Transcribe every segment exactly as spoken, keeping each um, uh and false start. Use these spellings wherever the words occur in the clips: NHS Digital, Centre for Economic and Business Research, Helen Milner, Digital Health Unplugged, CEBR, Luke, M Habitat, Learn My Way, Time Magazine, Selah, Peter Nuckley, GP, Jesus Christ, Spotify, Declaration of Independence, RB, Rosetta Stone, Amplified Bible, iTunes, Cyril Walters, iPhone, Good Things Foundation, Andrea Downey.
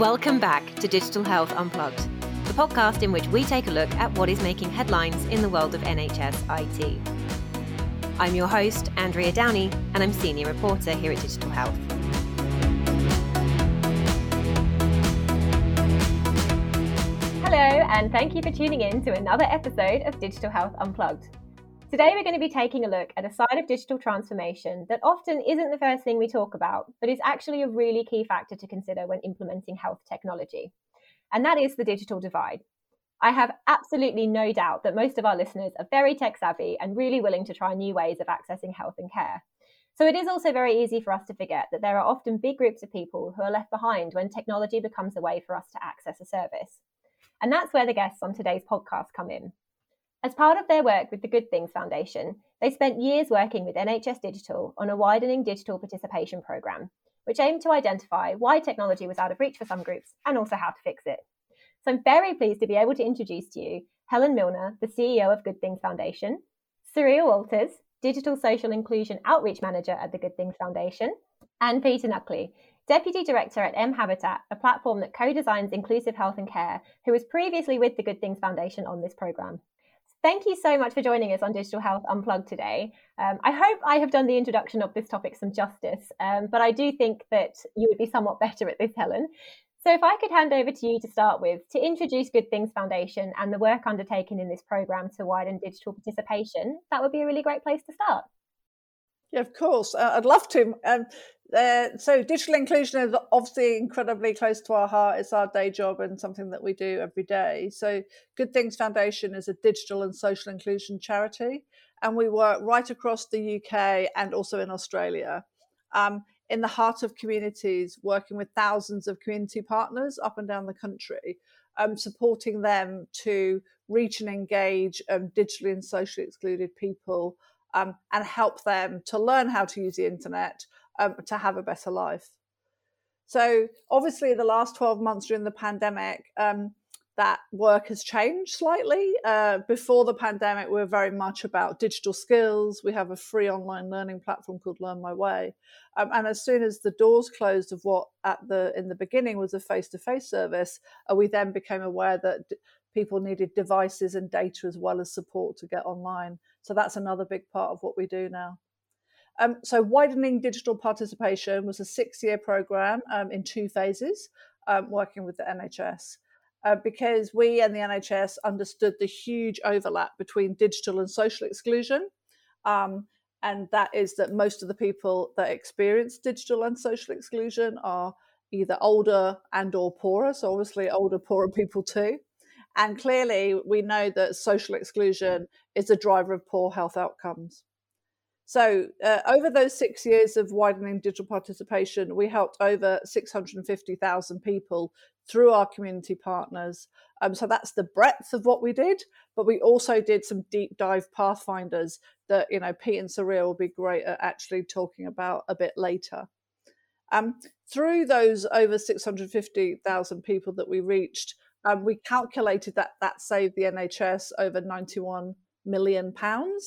Welcome back to Digital Health Unplugged, the podcast in which we take a look at what is making headlines in the world of N H S I T. I'm your host, Andrea Downey, and I'm Senior Reporter here at Digital Health. Hello, and thank you for tuning in to another episode of Digital Health Unplugged. Today we're going to be taking a look at a side of digital transformation that often isn't the first thing we talk about, but is actually a really key factor to consider when implementing health technology. And that is the digital divide. I have absolutely no doubt that most of our listeners are very tech savvy and really willing to try new ways of accessing health and care. So it is also very easy for us to forget that there are often big groups of people who are left behind when technology becomes a way for us to access a service. And that's where the guests on today's podcast come in. As part of their work with the Good Things Foundation, they spent years working with N H S Digital on a widening digital participation programme, which aimed to identify why technology was out of reach for some groups and also how to fix it. So I'm very pleased to be able to introduce to you Helen Milner, the C E O of Good Things Foundation, Cyril Walters, Digital Social Inclusion Outreach Manager at the Good Things Foundation, and Peter Nuckley, Deputy Director at M Habitat, a platform that co-designs inclusive health and care, who was previously with the Good Things Foundation on this programme. Thank you so much for joining us on Digital Health Unplugged today. Um, I hope I have done the introduction of this topic some justice, um, but I do think that you would be somewhat better at this, Helen. So if I could hand over to you to start with, to introduce Good Things Foundation and the work undertaken in this programme to widen digital participation, that would be a really great place to start. Yeah, of course. Uh, I'd love to. Um, uh, so digital inclusion is obviously incredibly close to our heart. It's our day job and something that we do every day. So Good Things Foundation is a digital and social inclusion charity, and we work right across the U K and also in Australia, um, in the heart of communities, working with thousands of community partners up and down the country, um, supporting them to reach and engage um, digitally and socially excluded people, Um, and help them to learn how to use the internet um, to have a better life. So obviously the last twelve months during the pandemic, um, that work has changed slightly. Uh, before the pandemic, we were very much about digital skills. We have a free online learning platform called Learn My Way. Um, and as soon as the doors closed of what at the in the beginning was a face-to-face service, uh, we then became aware that d- people needed devices and data as well as support to get online. So that's another big part of what we do now. Um, so widening digital participation was a six-year programme um, in two phases, um, working with the N H S, uh, because we and the N H S understood the huge overlap between digital and social exclusion. Um, and that is that most of the people that experience digital and social exclusion are either older and or poorer. So obviously older, poorer people too. And clearly, we know that social exclusion is a driver of poor health outcomes. So uh, over those six years of widening digital participation, we helped over six hundred fifty thousand people through our community partners. Um, so that's the breadth of what we did. But we also did some deep dive pathfinders that, you know, Pete and Cyril will be great at actually talking about a bit later. Um, through those over six hundred fifty thousand people that we reached, Um, we calculated that that saved the N H S over ninety-one million pounds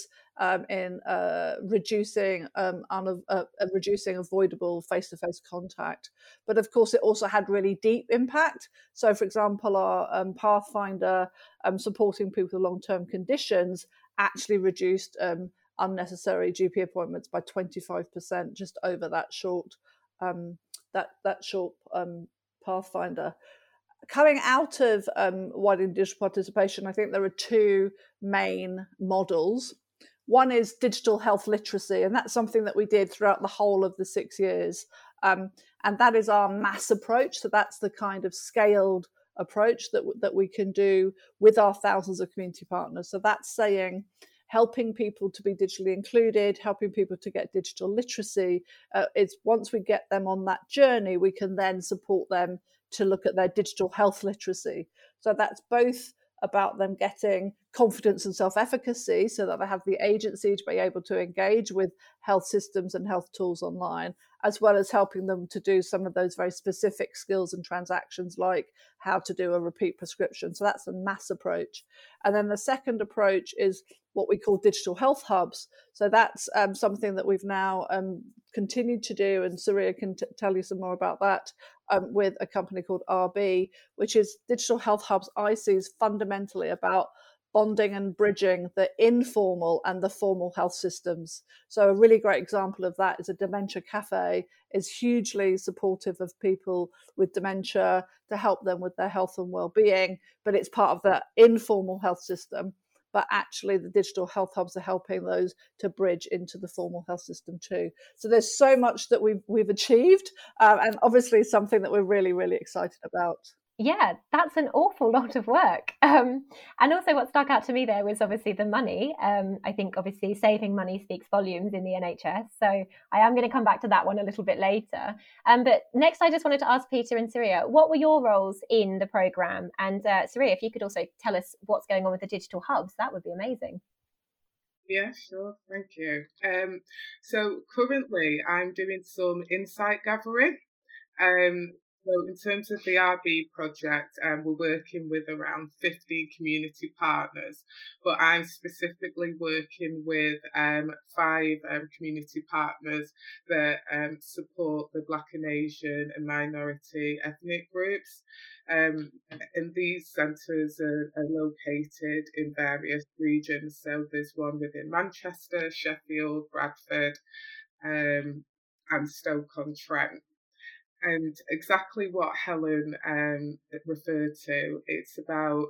um, in uh, reducing um, un- uh, reducing avoidable face-to-face contact. But of course, it also had really deep impact. So, for example, our um, Pathfinder um, supporting people with long-term conditions actually reduced um, unnecessary G P appointments by twenty-five percent just over that short um, that that short um, Pathfinder. Coming out of um, widening digital participation, I think there are two main models. One is digital health literacy, and that's something that we did throughout the whole of the six years. Um, and that is our mass approach. So that's the kind of scaled approach that, that we can do with our thousands of community partners. So that's saying helping people to be digitally included, helping people to get digital literacy. Uh, it's once we get them on that journey, we can then support them to look at their digital health literacy. So that's both about them getting confidence and self-efficacy so that they have the agency to be able to engage with health systems and health tools online, as well as helping them to do some of those very specific skills and transactions like how to do a repeat prescription. So that's the mass approach. And then the second approach is what we call digital health hubs. So that's um, something that we've now um, continued to do, and Surya can t- tell you some more about that, um, with a company called R B, which is digital health hubs. I see is fundamentally about bonding and bridging the informal and the formal health systems. So a really great example of that is a dementia cafe is hugely supportive of people with dementia to help them with their health and well-being, but it's part of the informal health system. But actually the digital health hubs are helping those to bridge into the formal health system too. So there's so much that we've, we've achieved, uh, and obviously something that we're really, really excited about. Yeah, that's an awful lot of work. Um, and also what stuck out to me there was obviously the money. Um, I think obviously saving money speaks volumes in the N H S. So I am going to come back to that one a little bit later. Um, but next, I just wanted to ask Peter and Surya, what were your roles in the programme? And uh, Surya, if you could also tell us what's going on with the digital hubs, that would be amazing. Yeah, sure. Thank you. Um, so currently I'm doing some insight gathering. Um, So in terms of the R B project, um, we're working with around fifteen community partners, but I'm specifically working with um, five um, community partners that um, support the Black and Asian and minority ethnic groups. Um, and these centres are, are located in various regions. So there's one within Manchester, Sheffield, Bradford, um, and Stoke-on-Trent. And exactly what Helen um, referred to, it's about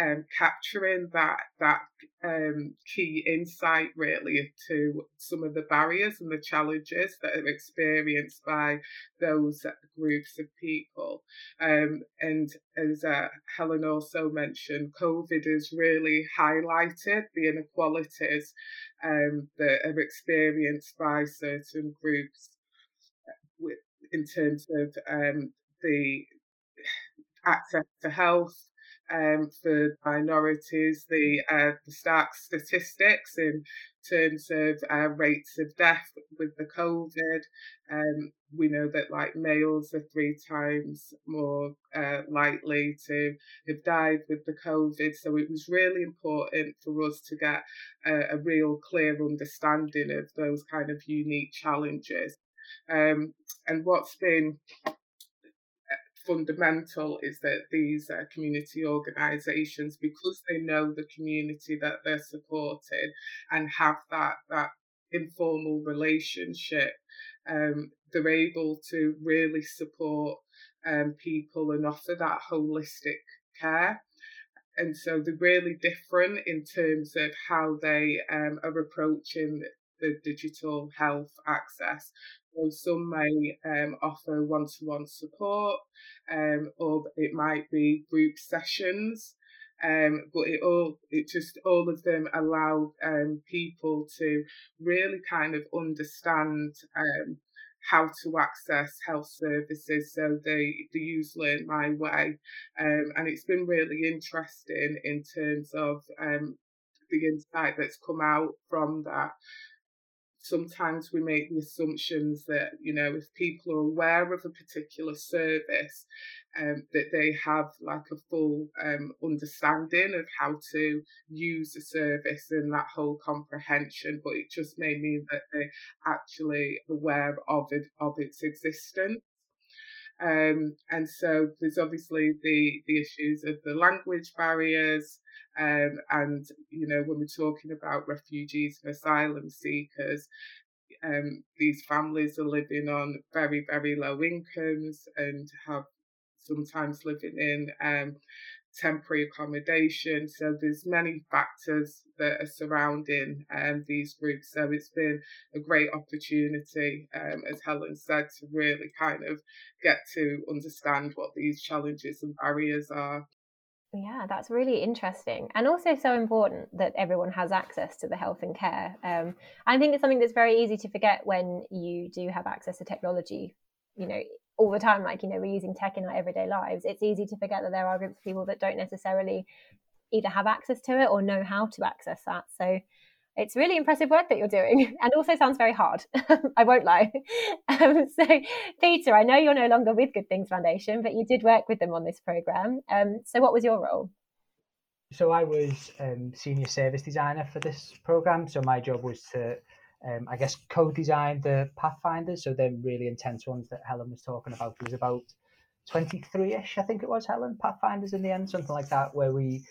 um, capturing that that um, key insight really to some of the barriers and the challenges that are experienced by those groups of people. Um, and as uh, Helen also mentioned, COVID has really highlighted the inequalities um, that are experienced by certain groups with, in terms of um, the access to health um, for minorities, the, uh, the stark statistics in terms of uh, rates of death with the COVID. Um, we know that like males are three times more uh, likely to have died with the COVID. So it was really important for us to get a, a real clear understanding of those kind of unique challenges. Um, and what's been fundamental is that these uh, community organisations, because they know the community that they're supporting and have that that informal relationship, um, they're able to really support um, people and offer that holistic care. And so they're really different in terms of how they um, are approaching the digital health access. So some may um, offer one-to-one support, um, or it might be group sessions, um, but it all it just all of them allow um, people to really kind of understand um, how to access health services. So they, they use Learn My Way, um, and it's been really interesting in terms of um, the insight that's come out from that. Sometimes we make the assumptions that, you know, if people are aware of a particular service, um, that they have like a full um, understanding of how to use the service and that whole comprehension, but it just may mean that they're actually aware of it, of its existence. Um, and so there's obviously the, the issues of the language barriers, um, and, you know, when we're talking about refugees and asylum seekers, um, these families are living on very, very low incomes and have sometimes living in um, temporary accommodation. So there's many factors that are surrounding um, these groups. So it's been a great opportunity, um, as Helen said, to really kind of get to understand what these challenges and barriers are. Yeah, that's really interesting, and also so important that everyone has access to the health and care. Um, I think it's something that's very easy to forget when you do have access to technology, you know, all the time, like, you know, we're using tech in our everyday lives. It's easy to forget that there are groups of people that don't necessarily either have access to it or know how to access that. So it's really impressive work that you're doing, and also sounds very hard. I won't lie. Um, so Peter, I know you're no longer with Good Things Foundation, but you did work with them on this programme. Um, so what was your role? So I was um, senior service designer for this programme. So my job was to, um, I guess, co-design the Pathfinders. So them really intense ones that Helen was talking about. It was about twenty-three-ish, I think it was, Helen, Pathfinders in the end, something like that, where we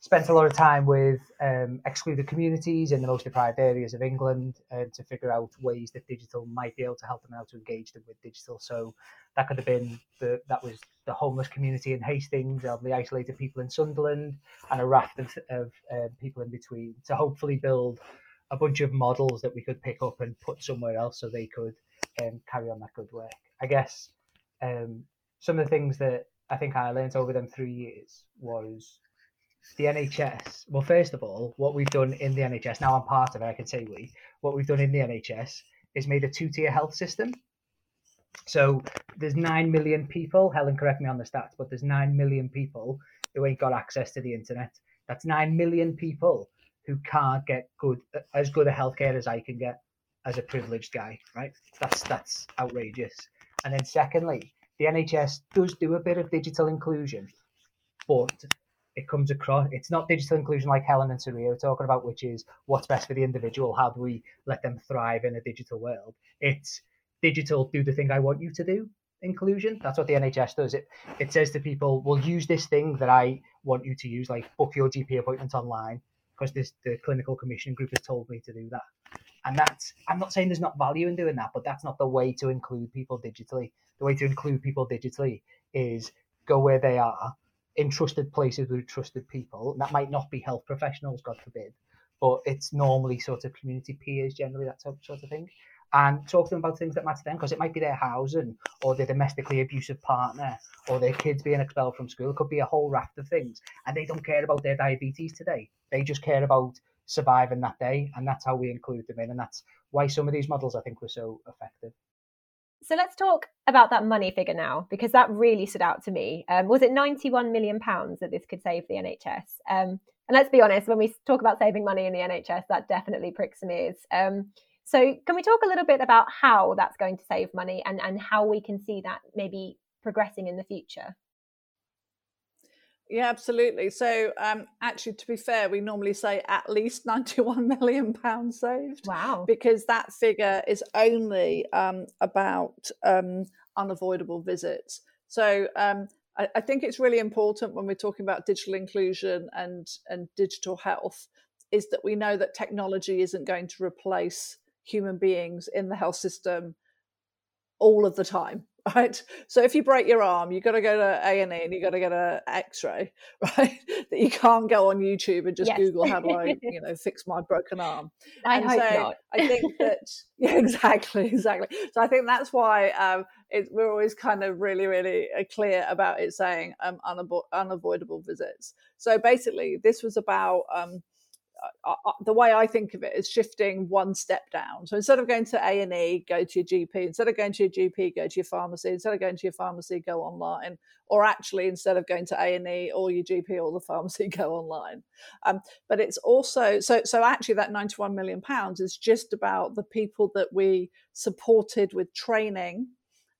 spent a lot of time with um, excluded communities in the most deprived areas of England uh, to figure out ways that digital might be able to help them out, to engage them with digital. So that could have been, the that was the homeless community in Hastings, or the isolated people in Sunderland, and a raft of, of uh, people in between, to hopefully build a bunch of models that we could pick up and put somewhere else so they could um, carry on that good work. I guess um, some of the things that I think I learned over them three years was the N H S. Well, first of all, what we've done in the N H S, now I'm part of it, I can say we, what we've done in the N H S is made a two-tier health system. So there's nine million people, Helen, correct me on the stats, but there's nine million people who ain't got access to the internet. That's nine million people who can't get good, as good a healthcare as I can get as a privileged guy, right? That's, that's outrageous. And then secondly, the N H S does do a bit of digital inclusion, but it comes across, it's not digital inclusion like Helen and Saria are talking about, which is what's best for the individual, how do we let them thrive in a digital world. It's digital, do the thing I want you to do, inclusion. That's what the N H S does. It it says to people, well, use this thing that I want you to use, like book your G P appointment online, because this the clinical commissioning group has told me to do that. And that's, I'm not saying there's not value in doing that, but that's not the way to include people digitally. The way to include people digitally is go where they are, in trusted places with trusted people. And that might not be health professionals, God forbid, but it's normally sort of community peers, generally, that sort of thing. And talk to them about things that matter to them, because it might be their housing, or their domestically abusive partner, or their kids being expelled from school. It could be a whole raft of things. And they don't care about their diabetes today. They just care about surviving that day. And that's how we include them in. And that's why some of these models, I think, were so effective. So let's talk about that money figure now, because that really stood out to me. Um, was it ninety-one million pounds that this could save the N H S? Um, and let's be honest, when we talk about saving money in the N H S, that definitely pricks some ears. Um, so can we talk a little bit about how that's going to save money, and, and how we can see that maybe progressing in the future? Yeah, absolutely. So um, actually, to be fair, we normally say at least ninety-one million pounds saved. Wow. Because that figure is only um, about um, unavoidable visits. So um, I, I think it's really important when we're talking about digital inclusion and, and digital health, is that we know that technology isn't going to replace human beings in the health system all of the time. Right. So if you break your arm, you've got to go to A and E and you've got to get an X-ray, right? That you can't go on YouTube and just yes. Google, how do I, you know, fix my broken arm? I and hope so not. I think that, yeah, exactly, exactly. So I think that's why um, it, we're always kind of really, really clear about it saying um, unavo- unavoidable visits. So basically, this was about... Um, the way I think of it is shifting one step down. So instead of going to A and E, go to your G P. Instead of going to your G P, go to your pharmacy. Instead of going to your pharmacy, go online. Or actually, instead of going to A and E or your G P or the pharmacy, go online. Um, but it's also, so so actually that ninety-one million pounds is just about the people that we supported with training,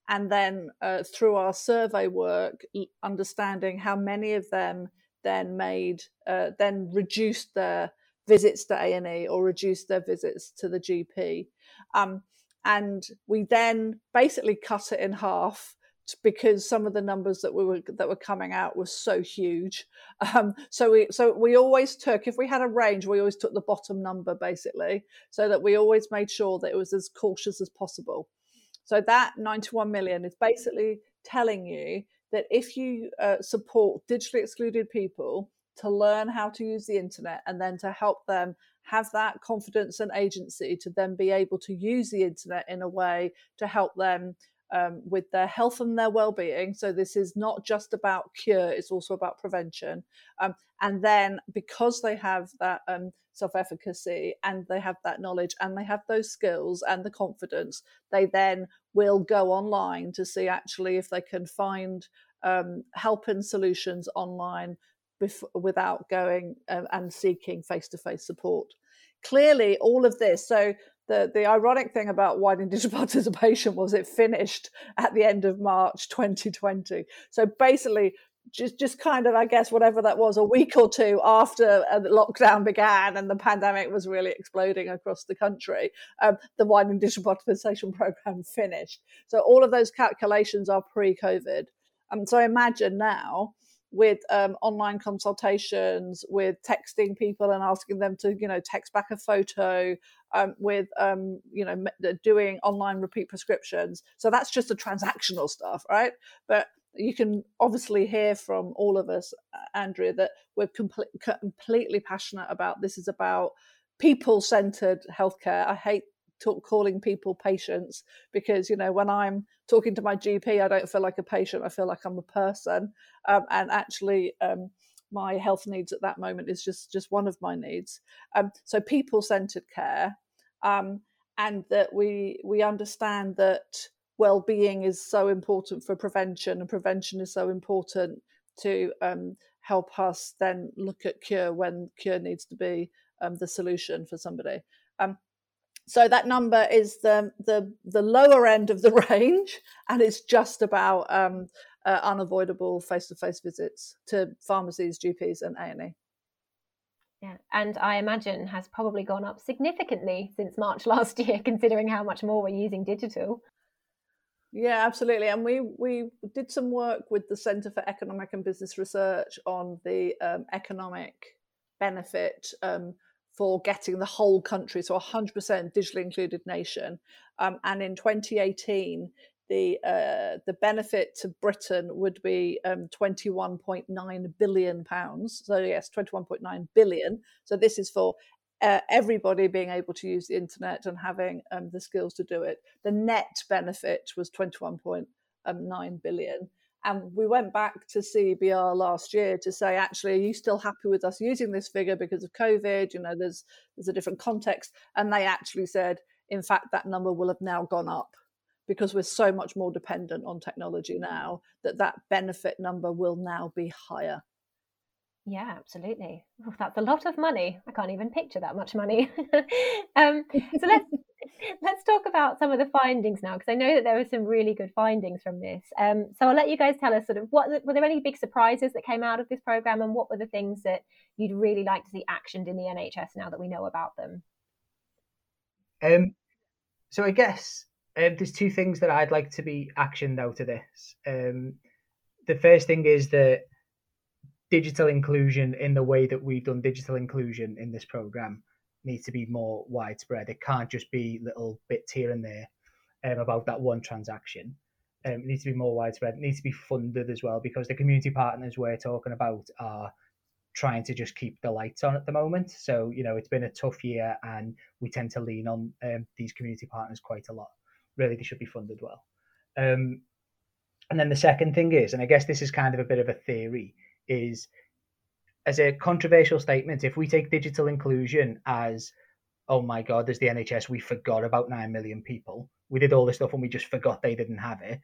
and then uh, through our survey work, understanding how many of them then made, uh, then reduced their visits to A and E or reduced their visits to the G P. Um, and we then basically cut it in half, because some of the numbers that we were that were coming out were so huge. Um, so we so we always took, if we had a range, we always took the bottom number, basically, so that we always made sure that it was as cautious as possible. So that ninety-one million is basically telling you that if you uh, support digitally excluded people to learn how to use the internet, and then to help them have that confidence and agency to then be able to use the internet in a way to help them um, with their health and their well-being. So this is not just about cure, it's also about prevention. Um, and then because they have that um, self-efficacy, and they have that knowledge, and they have those skills and the confidence, they then will go online to see actually if they can find um, help and solutions online before, without going um, and seeking face-to-face support. Clearly, all of this, so the, the ironic thing about widening digital participation was it finished at the end of March twenty twenty. So basically, just just kind of, I guess, whatever that was, a week or two after the lockdown began and the pandemic was really exploding across the country, um, the widening digital participation programme finished. So all of those calculations are pre-COVID. And so imagine now, with um, online consultations, with texting people and asking them to, you know, text back a photo, um, with, um, you know, doing online repeat prescriptions. So that's just the transactional stuff, right? But you can obviously hear from all of us, Andrea, that we're compl- completely passionate about this. Is about people-centered healthcare. I hate Talk, calling people patients, because, you know, when I'm talking to my G P, I don't feel like a patient. I feel like I'm a person, um, and actually um, my health needs at that moment is just just one of my needs. Um, so people-centered care, um, and that we we understand that well-being is so important for prevention, and prevention is so important to um, help us then look at cure when cure needs to be um, the solution for somebody. Um, So that number is the, the the lower end of the range, and it's just about um, uh, unavoidable face-to-face visits to pharmacies, G Ps and A and E. Yeah, and I imagine has probably gone up significantly since March last year, considering how much more we're using digital. Yeah, absolutely. And we, we did some work with the Centre for Economic and Business Research on the um, economic benefit um for getting the whole country, so one hundred percent digitally included nation. Um, and in twenty eighteen, the uh, the benefit to Britain would be um, twenty-one point nine billion pounds. So yes, twenty-one point nine billion. So this is for uh, everybody being able to use the internet and having um, the skills to do it. The net benefit was twenty-one point nine billion. And we went back to C E B R last year to say, actually, are you still happy with us using this figure because of COVID? You know, there's there's a different context. And they actually said, in fact, that number will have now gone up because we're so much more dependent on technology now that that benefit number will now be higher. Yeah, absolutely. Oh, that's a lot of money. I can't even picture that much money. um, so let's let's talk about some of the findings now, because I know that there were some really good findings from this. Um, so I'll let you guys tell us sort of what were there any big surprises that came out of this programme, and what were the things that you'd really like to see actioned in the N H S now that we know about them? Um, so I guess uh, there's two things that I'd like to be actioned out of this. Um, the first thing is that digital inclusion in the way that we've done digital inclusion in this programme needs to be more widespread. It can't just be little bits here and there um, about that one transaction. Um, it needs to be more widespread. It needs to be funded as well, because the community partners we're talking about are trying to just keep the lights on at the moment. So, you know, it's been a tough year and we tend to lean on um, these community partners quite a lot. Really, they should be funded well. Um, and then the second thing is, and I guess this is kind of a bit of a theory, is, as a controversial statement, if we take digital inclusion as, oh my God, there's the N H S, we forgot about nine million people, we did all this stuff and we just forgot they didn't have it,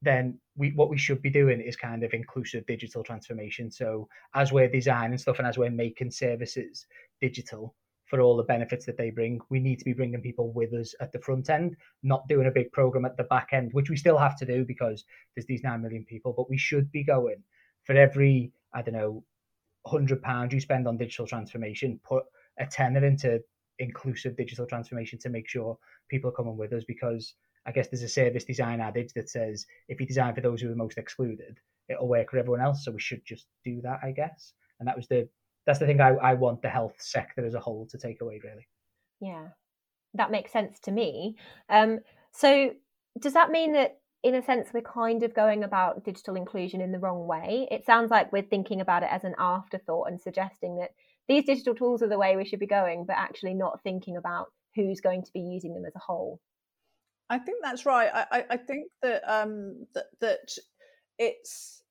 then we what we should be doing is kind of inclusive digital transformation. So as we're designing stuff and as we're making services digital for all the benefits that they bring, we need to be bringing people with us at the front end, not doing a big program at the back end, which we still have to do because there's these nine million people, but we should be going, for every, I don't know, one hundred pounds you spend on digital transformation, put a tenner into inclusive digital transformation to make sure people are coming with us, because I guess there's a service design adage that says, if you design for those who are most excluded, it'll work for everyone else. So we should just do that, I guess. And that was the that's the thing I, I want the health sector as a whole to take away, really. Yeah, that makes sense to me. Um, so does that mean that, in a sense, we're kind of going about digital inclusion in the wrong way? It sounds like we're thinking about it as an afterthought and suggesting that these digital tools are the way we should be going, but actually not thinking about who's going to be using them as a whole. I think that's right. I, I think that um, that, that it's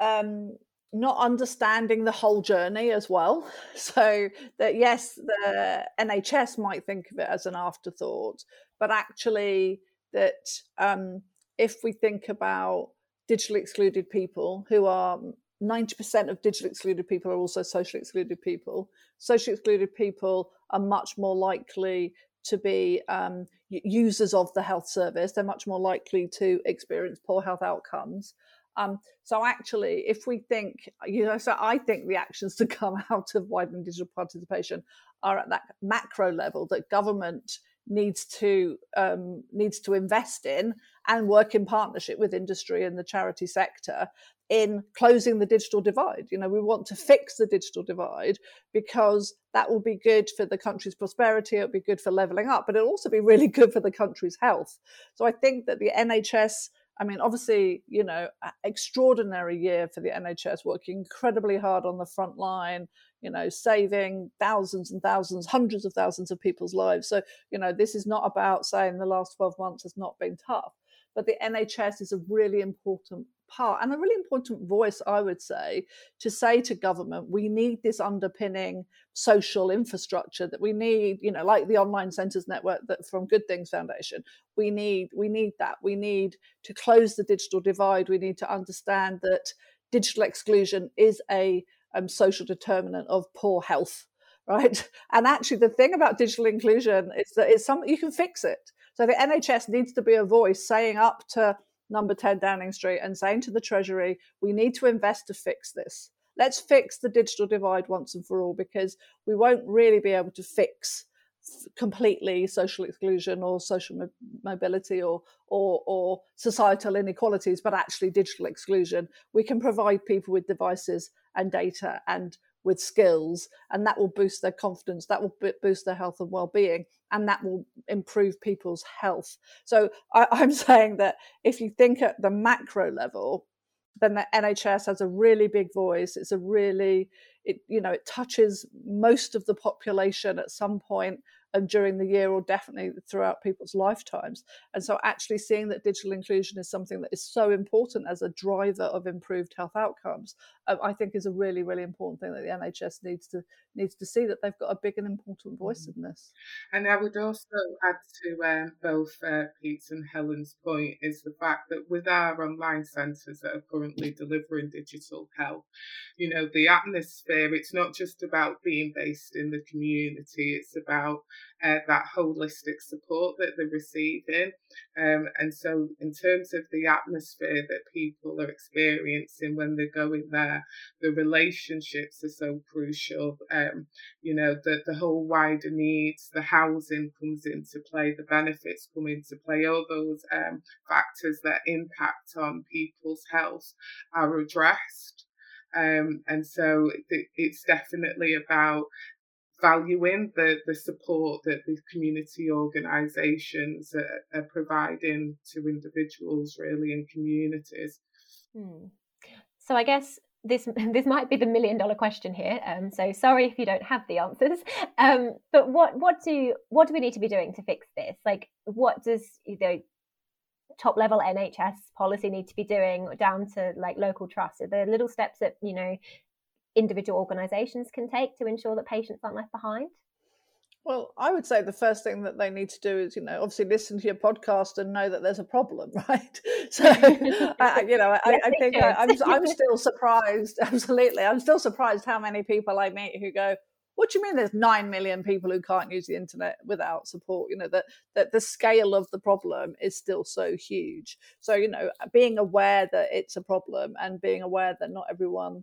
um, not understanding the whole journey as well. So that, yes, the N H S might think of it as an afterthought, but actually that... Um, if we think about digitally excluded people who are ninety percent of digitally excluded people are also socially excluded people. Socially excluded people are much more likely to be um, users of the health service. They're much more likely to experience poor health outcomes. Um, so actually, if we think, you know, so I think the actions to come out of widening digital participation are at that macro level that government needs to um, needs to invest in and work in partnership with industry and the charity sector in closing the digital divide. You know, we want to fix the digital divide because that will be good for the country's prosperity, it'll be good for levelling up, but it'll also be really good for the country's health. So I think that the N H S, I mean, obviously, you know, extraordinary year for the N H S, working incredibly hard on the front line, you know, saving thousands and thousands, hundreds of thousands of people's lives. So, you know, this is not about saying the last twelve months has not been tough, but the N H S is a really important part and a really important voice, I would say, to say to government, we need this underpinning social infrastructure that we need, you know, like the online centres network that from Good Things Foundation. We need, we need that. We need to close the digital divide. We need to understand that digital exclusion is a um, social determinant of poor health, right? And actually, the thing about digital inclusion is that it's something you can fix it. So the N H S needs to be a voice saying up to number ten Downing Street and saying to the Treasury, we need to invest to fix this. Let's fix the digital divide once and for all, because we won't really be able to fix completely social exclusion or social mo- mobility or, or or societal inequalities, but actually digital exclusion. We can provide people with devices and data and with skills, and that will boost their confidence, that will b- boost their health and well-being, and that will improve people's health. So I, I'm saying that if you think at the macro level, then the N H S has a really big voice. It's a really, it, you know, it touches most of the population at some point and during the year, or definitely throughout people's lifetimes. And so actually seeing that digital inclusion is something that is so important as a driver of improved health outcomes, um, I think is a really, really important thing that the N H S needs to needs to see, that they've got a big and important voice mm-hmm. in this. And I would also add to um, both uh, Pete's and Helen's point is the fact that with our online centres that are currently delivering digital health, you know, the atmosphere, it's not just about being based in the community, it's about Uh, that holistic support that they're receiving. Um, and so in terms of the atmosphere that people are experiencing when they're going there, the relationships are so crucial. Um, you know, the, the whole wider needs, the housing comes into play, the benefits come into play, all those um, factors that impact on people's health are addressed. Um, and so it, it's definitely about valuing the, the support that the community organisations are, are providing to individuals, really, and communities. Hmm. So I guess this this might be the million dollar question here. Um, so sorry if you don't have the answers. Um, but what what do what do we need to be doing to fix this? Like, what does you know, top level N H S policy need to be doing, down to like local trusts? Are there little steps that you know? individual organisations can take to ensure that patients aren't left behind? Well, I would say the first thing that they need to do is, you know, obviously listen to your podcast and know that there's a problem, right? So, uh, you know, I, yes, I think I, I'm, I'm still surprised, absolutely, I'm still surprised how many people I meet who go, what do you mean there's nine million people who can't use the internet without support? You know, that that the scale of the problem is still so huge. So, you know, being aware that it's a problem and being aware that not everyone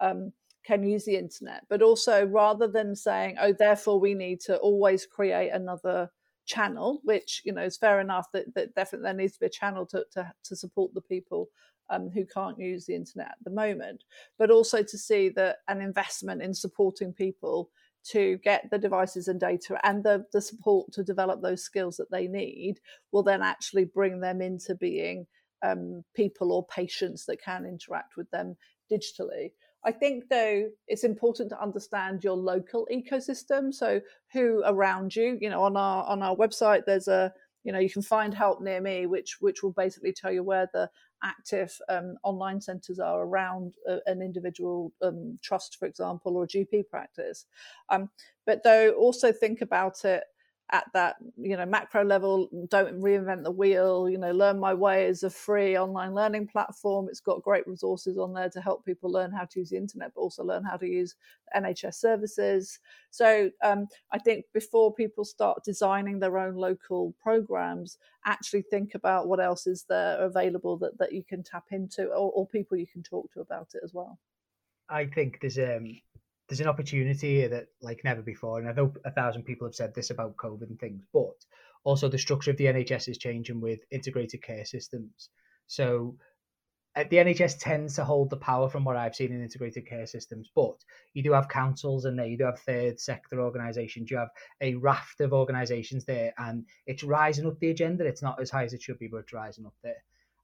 um, can use the internet, but also rather than saying, oh, therefore we need to always create another channel, which, you know, is fair enough that, that definitely there needs to be a channel to, to, to support the people um, who can't use the internet at the moment, but also to see that an investment in supporting people to get the devices and data and the, the support to develop those skills that they need will then actually bring them into being um, people or patients that can interact with them digitally. I think, though, it's important to understand your local ecosystem. So who around you, you know, on our on our website, there's a, you know, you can find Help Near Me, which which will basically tell you where the active um, online centres are around a, an individual um, trust, for example, or a G P practice. Um, but though also think about it at that, you know, macro level. Don't reinvent the wheel. You know, Learn My Way is a free online learning platform. It's got great resources on there to help people learn how to use the internet, but also learn how to use N H S services. So um, I think before people start designing their own local programs, actually think about what else is there available that, that you can tap into, or, or people you can talk to about it as well. I think there's um there's an opportunity here that like never before, and I know a thousand people have said this about COVID and things, but also the structure of the N H S is changing with integrated care systems. So the N H S tends to hold the power from what I've seen in integrated care systems, but you do have councils in there, you do have third sector organisations, you have a raft of organisations there, and it's rising up the agenda. It's not as high as it should be, but it's rising up there.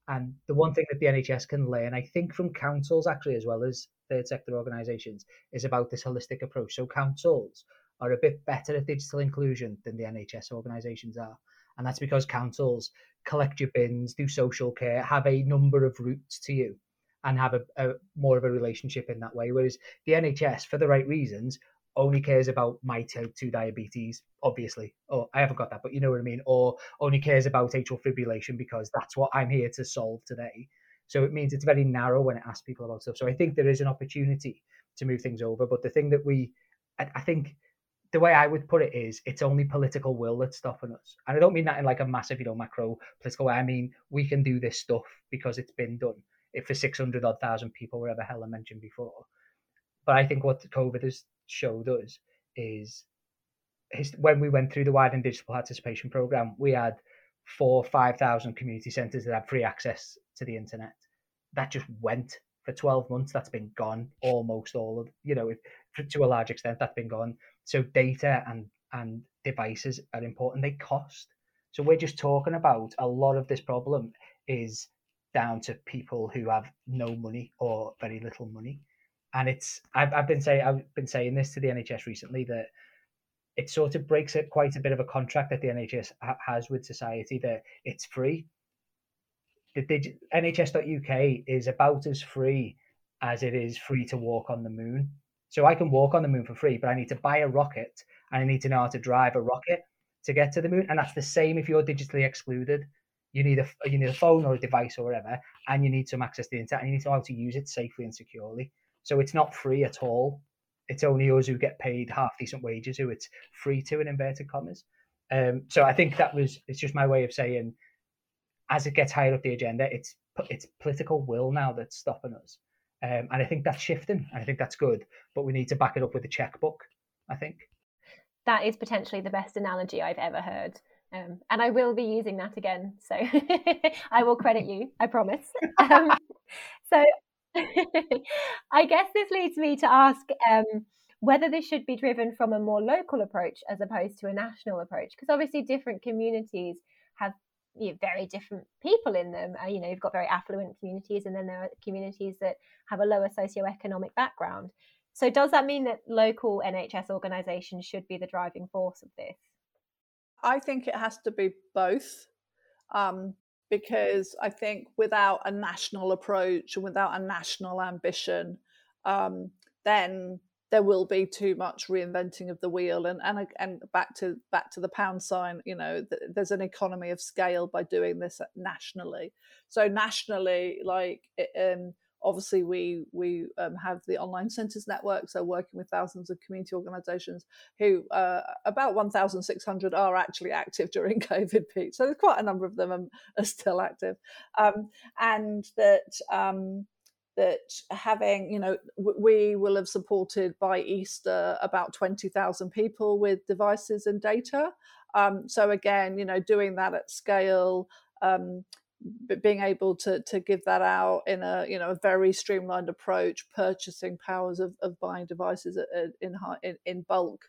And the one thing that the N H S can learn, I think, from councils actually, as well as third sector organisations, is about this holistic approach. So councils are a bit better at digital inclusion than the N H S organisations are. And that's because councils collect your bins, do social care, have a number of routes to you, and have a, a more of a relationship in that way. Whereas the N H S, for the right reasons, only cares about my type two diabetes, obviously. Oh, I haven't got that, but you know what I mean. Or only cares about atrial fibrillation because that's what I'm here to solve today. So it means it's very narrow when it asks people about stuff. So I think there is an opportunity to move things over. But the thing that we, I think the way I would put it is, it's only political will that's stopping us. And I don't mean that in like a massive, you know, macro political way. I mean, we can do this stuff because it's been done if for six hundred odd thousand people, whatever Helen mentioned before. But I think what COVID has showed us is, his, when we went through the widened digital participation program, we had four, five thousand community centres that had free access to the internet. That just went for twelve months. That's been gone, almost all of, you know, if, to a large extent, that's been gone. So data and and devices are important. They cost. So we're just talking about a lot of this problem is down to people who have no money or very little money. And it's I've, I've been saying I've been saying this to the N H S recently, that it sort of breaks it quite a bit of a contract that the N H S ha- has with society, that it's free. The dig- N H S dot U K is about as free as it is free to walk on the moon. So I can walk on the moon for free, but I need to buy a rocket and I need to know how to drive a rocket to get to the moon. And that's the same if you're digitally excluded. You need a you need a phone or a device or whatever, and you need some access to the internet, and you need to know how to use it safely and securely. So it's not free at all. It's only us who get paid half decent wages who it's free to, in inverted commas. Um, so I think that was, it's just my way of saying, as it gets higher up the agenda, it's it's political will now that's stopping us. Um, and I think that's shifting. And I think that's good. But we need to back it up with a checkbook, I think. That is potentially the best analogy I've ever heard. Um, and I will be using that again. So I will credit you, I promise. Um, so... I guess this leads me to ask um, whether this should be driven from a more local approach as opposed to a national approach, because obviously different communities have, you know, very different people in them. Uh, you know, you've got very affluent communities, and then there are communities that have a lower socioeconomic background. So does that mean that local N H S organisations should be the driving force of this? I think it has to be both. Um, Because I think without a national approach and without a national ambition, um, then there will be too much reinventing of the wheel. And and and back to back to the pound sign, you know, th- there's an economy of scale by doing this nationally. So nationally, like it, um, obviously we we um, have the online centres network, so working with thousands of community organisations who uh, about one thousand six hundred are actually active during COVID peak. So there's quite a number of them are still active. Um, and that um, that having, you know, we will have supported by Easter about twenty thousand people with devices and data. Um, so again, you know, doing that at scale, um, but being able to to give that out in a, you know, a very streamlined approach, purchasing powers of, of buying devices in, in in bulk,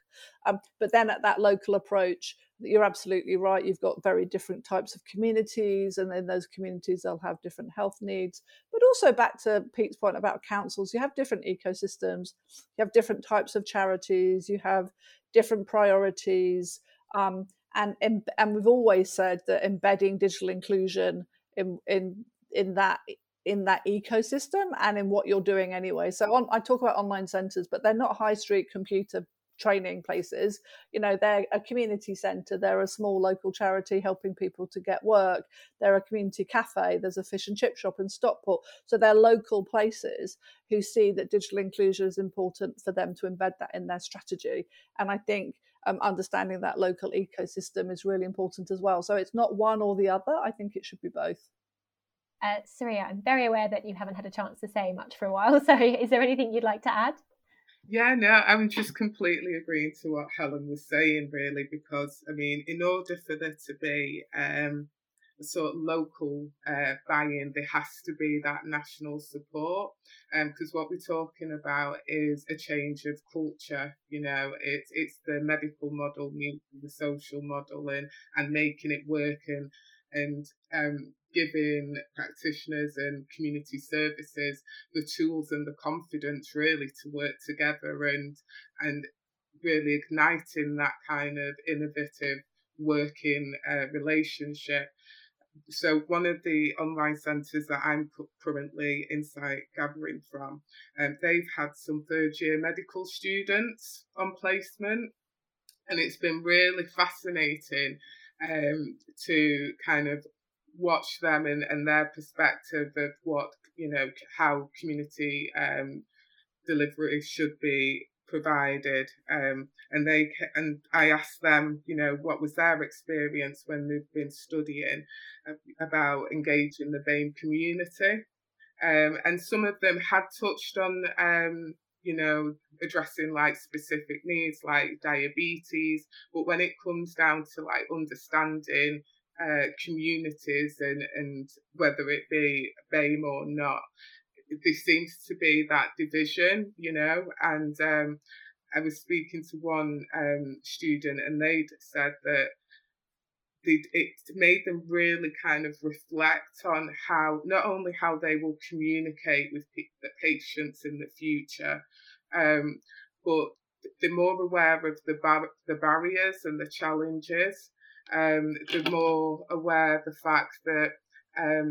um, but then at that local approach, you're absolutely right. You've got very different types of communities, and in those communities they'll have different health needs. But also back to Pete's point about councils, you have different ecosystems, you have different types of charities, you have different priorities, um, and and we've always said that embedding digital inclusion in in in that in that ecosystem and in what you're doing anyway. So on, I talk about online centres, but they're not high street computer training places. You know, they're a community centre, they're a small local charity helping people to get work, they're a community cafe, there's a fish and chip shop in Stockport. So they're local places who see that digital inclusion is important for them to embed that in their strategy. And I think um, understanding that local ecosystem is really important as well. So it's not one or the other, I think it should be both. Uh, Saria, I'm very aware that you haven't had a chance to say much for a while, so is there anything you'd like to add? Yeah, no, I'm just completely agreeing to what Helen was saying, really, because, I mean, in order for there to be um, a sort of local uh, buy-in, there has to be that national support, because um, what we're talking about is a change of culture, you know, it, it's the medical model, the social model, and, and making it work and, and um giving practitioners and community services the tools and the confidence really to work together and and really igniting that kind of innovative working uh, relationship. So one of the online centres that I'm currently insight gathering from, um, they've had some third year medical students on placement, and it's been really fascinating um, to kind of watch them and, and their perspective of what, you know, how community um, delivery should be provided. Um, and they and I asked them, you know, what was their experience when they've been studying about engaging the BAME community. Um, and some of them had touched on, um, you know, addressing like specific needs like diabetes. But when it comes down to like understanding Uh, communities and, and whether it be BAME or not, there seems to be that division, you know, and um, I was speaking to one um, student and they'd said that it made them really kind of reflect on how, not only how they will communicate with the patients in the future, um, but they're more aware of the, bar- the barriers and the challenges. Um, the more aware of the fact that, um,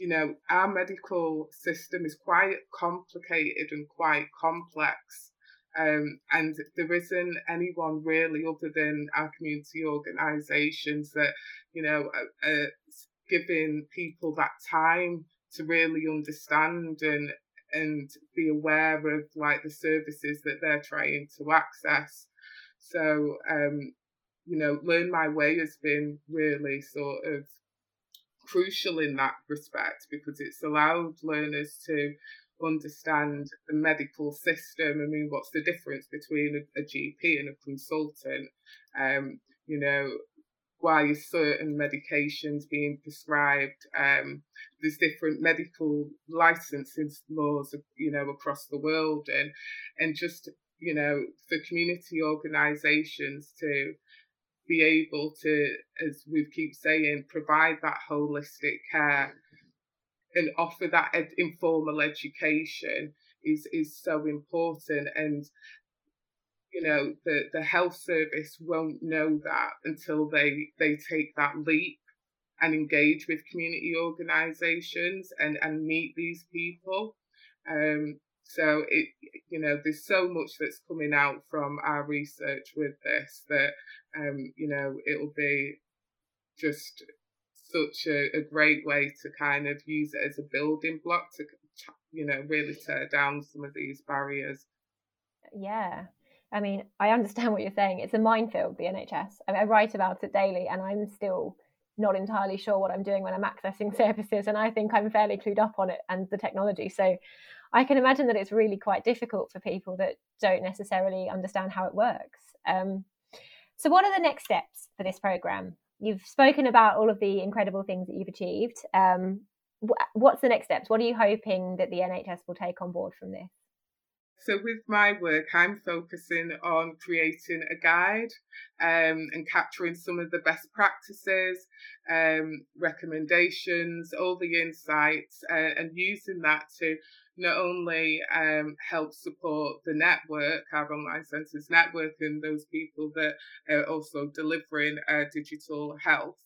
you know, our medical system is quite complicated and quite complex. Um, and there isn't anyone really other than our community organisations that, you know, are, are giving people that time to really understand and and be aware of, like, the services that they're trying to access. So, um you know, Learn My Way has been really sort of crucial in that respect, because it's allowed learners to understand the medical system. I mean, what's the difference between a, a G P and a consultant? Um, you know, why are certain medications being prescribed? Um, there's different medical licensing laws, you know, across the world, and and just, you know, for community organisations to be able to, as we keep saying, provide that holistic care and offer that ed- informal education is, is so important. And, you know, the, the health service won't know that until they, they take that leap and engage with community organisations and, and meet these people. Um, so, it you know, there's so much that's coming out from our research with this that, Um, you know, it'll be just such a, a great way to kind of use it as a building block to, you know, really tear down some of these barriers. Yeah. I mean, I understand what you're saying. It's a minefield, the N H S. I mean, I write about it daily and I'm still not entirely sure what I'm doing when I'm accessing services. And I think I'm fairly clued up on it and the technology. So I can imagine that it's really quite difficult for people that don't necessarily understand how it works. Um, So what are the next steps for this programme? You've spoken about all of the incredible things that you've achieved. Um, wh- what's the next steps? What are you hoping that the N H S will take on board from this? So with my work, I'm focusing on creating a guide um, and capturing some of the best practices, um, recommendations, all the insights, uh, and using that to not only um, help support the network, our online centres network, and those people that are also delivering uh, digital health,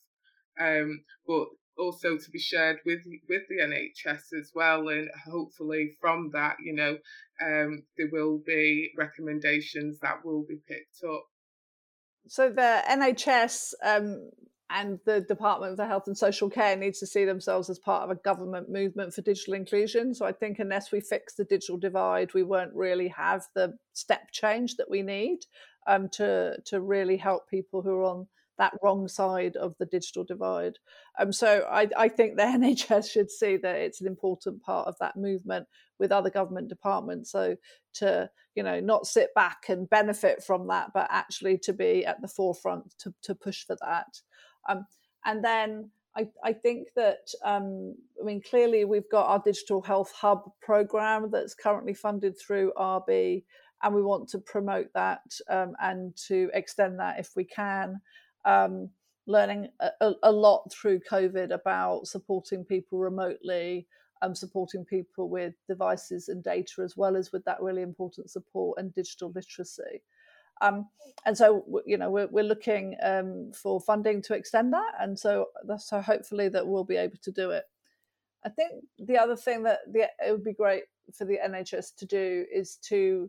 um, but also to be shared with with the N H S as well, and hopefully from that, you know, um, there will be recommendations that will be picked up. So the N H S um, and the Department for Health and Social Care needs to see themselves as part of a government movement for digital inclusion. So I think unless we fix the digital divide, we won't really have the step change that we need um, to to really help people who are on that wrong side of the digital divide. Um, so I, I think the N H S should see that it's an important part of that movement with other government departments. So to, you know, not sit back and benefit from that, but actually to be at the forefront to, to push for that. Um, and then I, I think that, um, I mean, clearly we've got our Digital Health Hub programme that's currently funded through R B, and we want to promote that um, and to extend that if we can. Um, learning a, a lot through COVID about supporting people remotely, um, supporting people with devices and data, as well as with that really important support and digital literacy. Um, and so, you know, we're, we're looking um, for funding to extend that. And so, so hopefully that we'll be able to do it. I think the other thing that the, it would be great for the N H S to do is to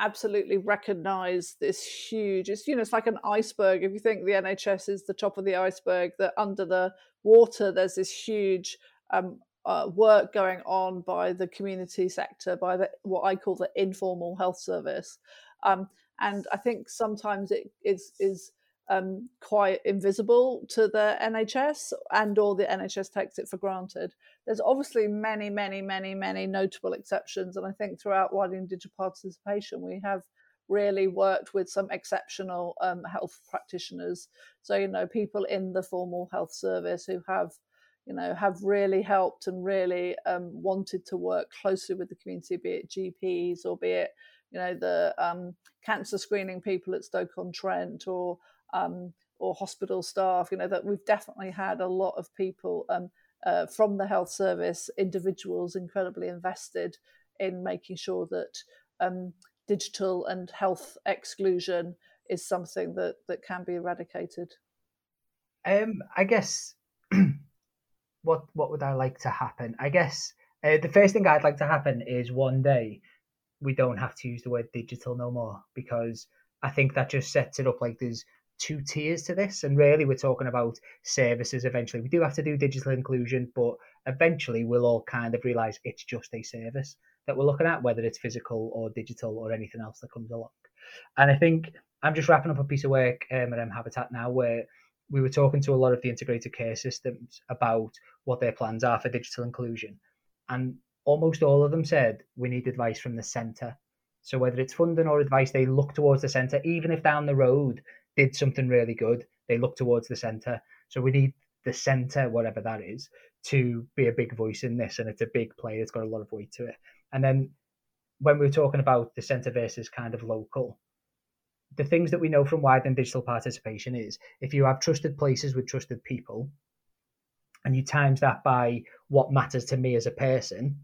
absolutely recognise this huge, it's, you know, it's like an iceberg. If you think the N H S is the top of the iceberg, that under the water there's this huge um, uh, work going on by the community sector, by the what I call the informal health service, um, and I think sometimes it is is um, quite invisible to the N H S, and or the N H S takes it for granted. There's obviously many, many, many, many notable exceptions. And I think throughout widening digital participation, we have really worked with some exceptional um, health practitioners. So, you know, people in the formal health service who have, you know, have really helped and really um, wanted to work closely with the community, be it G Ps or be it, you know, the um, cancer screening people at Stoke-on-Trent, or um, or hospital staff. You know, that we've definitely had a lot of people um, Uh, from the health service, individuals incredibly invested in making sure that um, digital and health exclusion is something that, that can be eradicated. Um, I guess, what what would I like to happen? I guess uh, the first thing I'd like to happen is one day we don't have to use the word digital no more, because I think that just sets it up like there's two tiers to this, and really we're talking about services. Eventually we do have to do digital inclusion, but eventually we'll all kind of realize it's just a service that we're looking at, whether it's physical or digital or anything else that comes along. And I think I'm just wrapping up a piece of work um, at M Habitat now, where we were talking to a lot of the integrated care systems about what their plans are for digital inclusion, and almost all of them said we need advice from the centre. So whether it's funding or advice, they look towards the centre. Even if down the road did something really good, they look towards the centre. So we need the centre, whatever that is, to be a big voice in this, and it's a big player. It's got a lot of weight to it. And then when we were talking about the centre versus kind of local, the things that we know from widening digital participation is if you have trusted places with trusted people, and you times that by what matters to me as a person,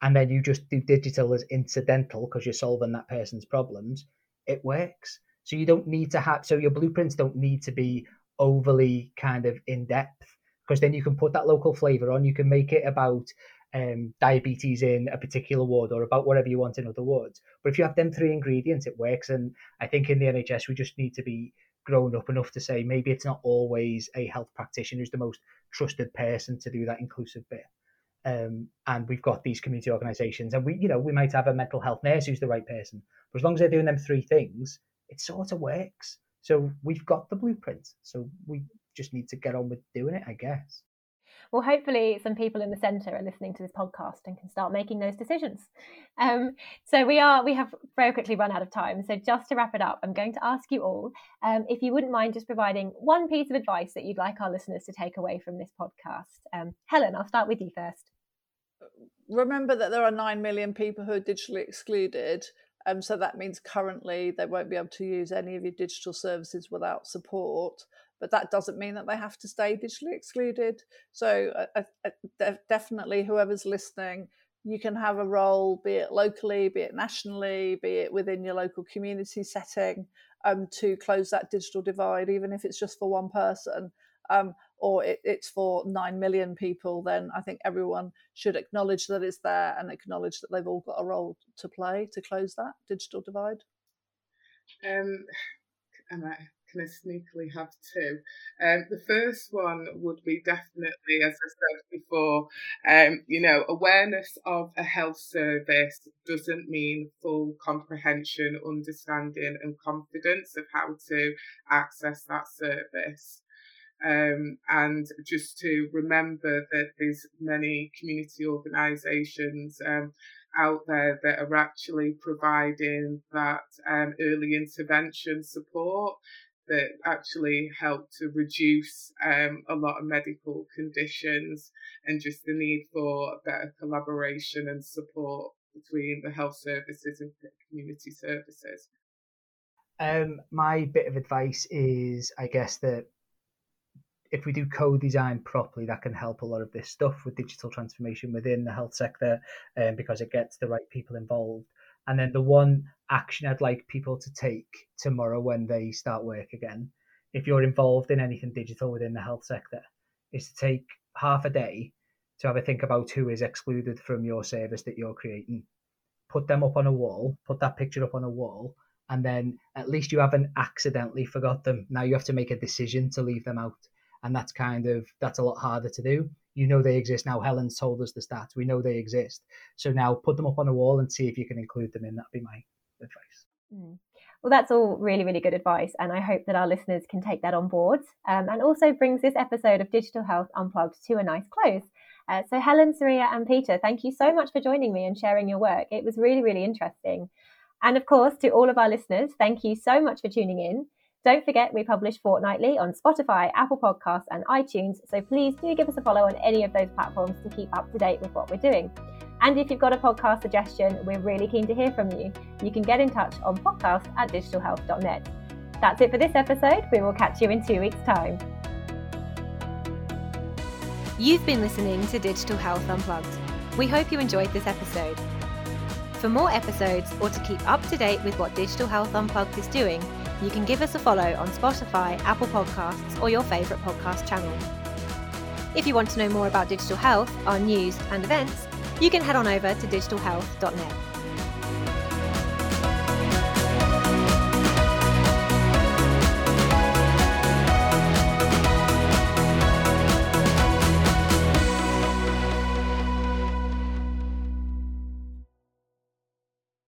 and then you just do digital as incidental because you're solving that person's problems, it works. So you don't need to have, so your blueprints don't need to be overly kind of in depth, because then you can put that local flavour on. You can make it about um, diabetes in a particular ward, or about whatever you want in other wards. But if you have them three ingredients, it works. And I think in the N H S, we just need to be grown up enough to say, maybe it's not always a health practitioner who's the most trusted person to do that inclusive bit. Um, and we've got these community organisations, and we, you know, we might have a mental health nurse who's the right person, but as long as they're doing them three things, it sort of works. So we've got the blueprint. So we just need to get on with doing it, I guess. Well, hopefully some people in the centre are listening to this podcast and can start making those decisions. Um, so we are we have very quickly run out of time. So just to wrap it up, I'm going to ask you all, um, if you wouldn't mind just providing one piece of advice that you'd like our listeners to take away from this podcast. Um, Helen, I'll start with you first. Remember that there are nine million people who are digitally excluded. Um, so that means currently they won't be able to use any of your digital services without support, but that doesn't mean that they have to stay digitally excluded. So uh, uh, de- definitely whoever's listening, you can have a role, be it locally, be it nationally, be it within your local community setting, um, to close that digital divide, even if it's just for one person. Um, or it, it's for nine million people, then I think everyone should acknowledge that it's there and acknowledge that they've all got a role to play to close that digital divide. Um, and I can I sneakily have two? Um, the first one would be definitely, as I said before, um, you know, awareness of a health service doesn't mean full comprehension, understanding and confidence of how to access that service. Um, and just to remember that there's many community organisations um, out there that are actually providing that um, early intervention support that actually help to reduce um, a lot of medical conditions, and just the need for better collaboration and support between the health services and community services. Um, my bit of advice is, I guess, that if we do co-design properly, that can help a lot of this stuff with digital transformation within the health sector, um, because it gets the right people involved. And then the one action I'd like people to take tomorrow when they start work again, if you're involved in anything digital within the health sector, is to take half a day to have a think about who is excluded from your service that you're creating. Put them up on a wall, put that picture up on a wall, and then at least you haven't accidentally forgot them. Now you have to make a decision to leave them out. And that's kind of, that's a lot harder to do. You know they exist now. Helen's told us the stats. We know they exist. So now put them up on a wall and see if you can include them in. That'd be my advice. Mm. Well, that's all really, really good advice. And I hope that our listeners can take that on board. Um, and also brings this episode of Digital Health Unplugged to a nice close. Uh, so Helen, Saria and Peter, thank you so much for joining me and sharing your work. It was really, really interesting. And of course, to all of our listeners, thank you so much for tuning in. Don't forget, we publish fortnightly on Spotify, Apple Podcasts and iTunes, so please do give us a follow on any of those platforms to keep up to date with what we're doing. And if you've got a podcast suggestion, we're really keen to hear from you. You can get in touch on podcast at digital health dot net. That's it for this episode. We will catch you in two weeks' time. You've been listening to Digital Health Unplugged. We hope you enjoyed this episode. For more episodes or to keep up to date with what Digital Health Unplugged is doing, you can give us a follow on Spotify, Apple Podcasts, or your favourite podcast channel. If you want to know more about digital health, our news and events, you can head on over to digital health dot net.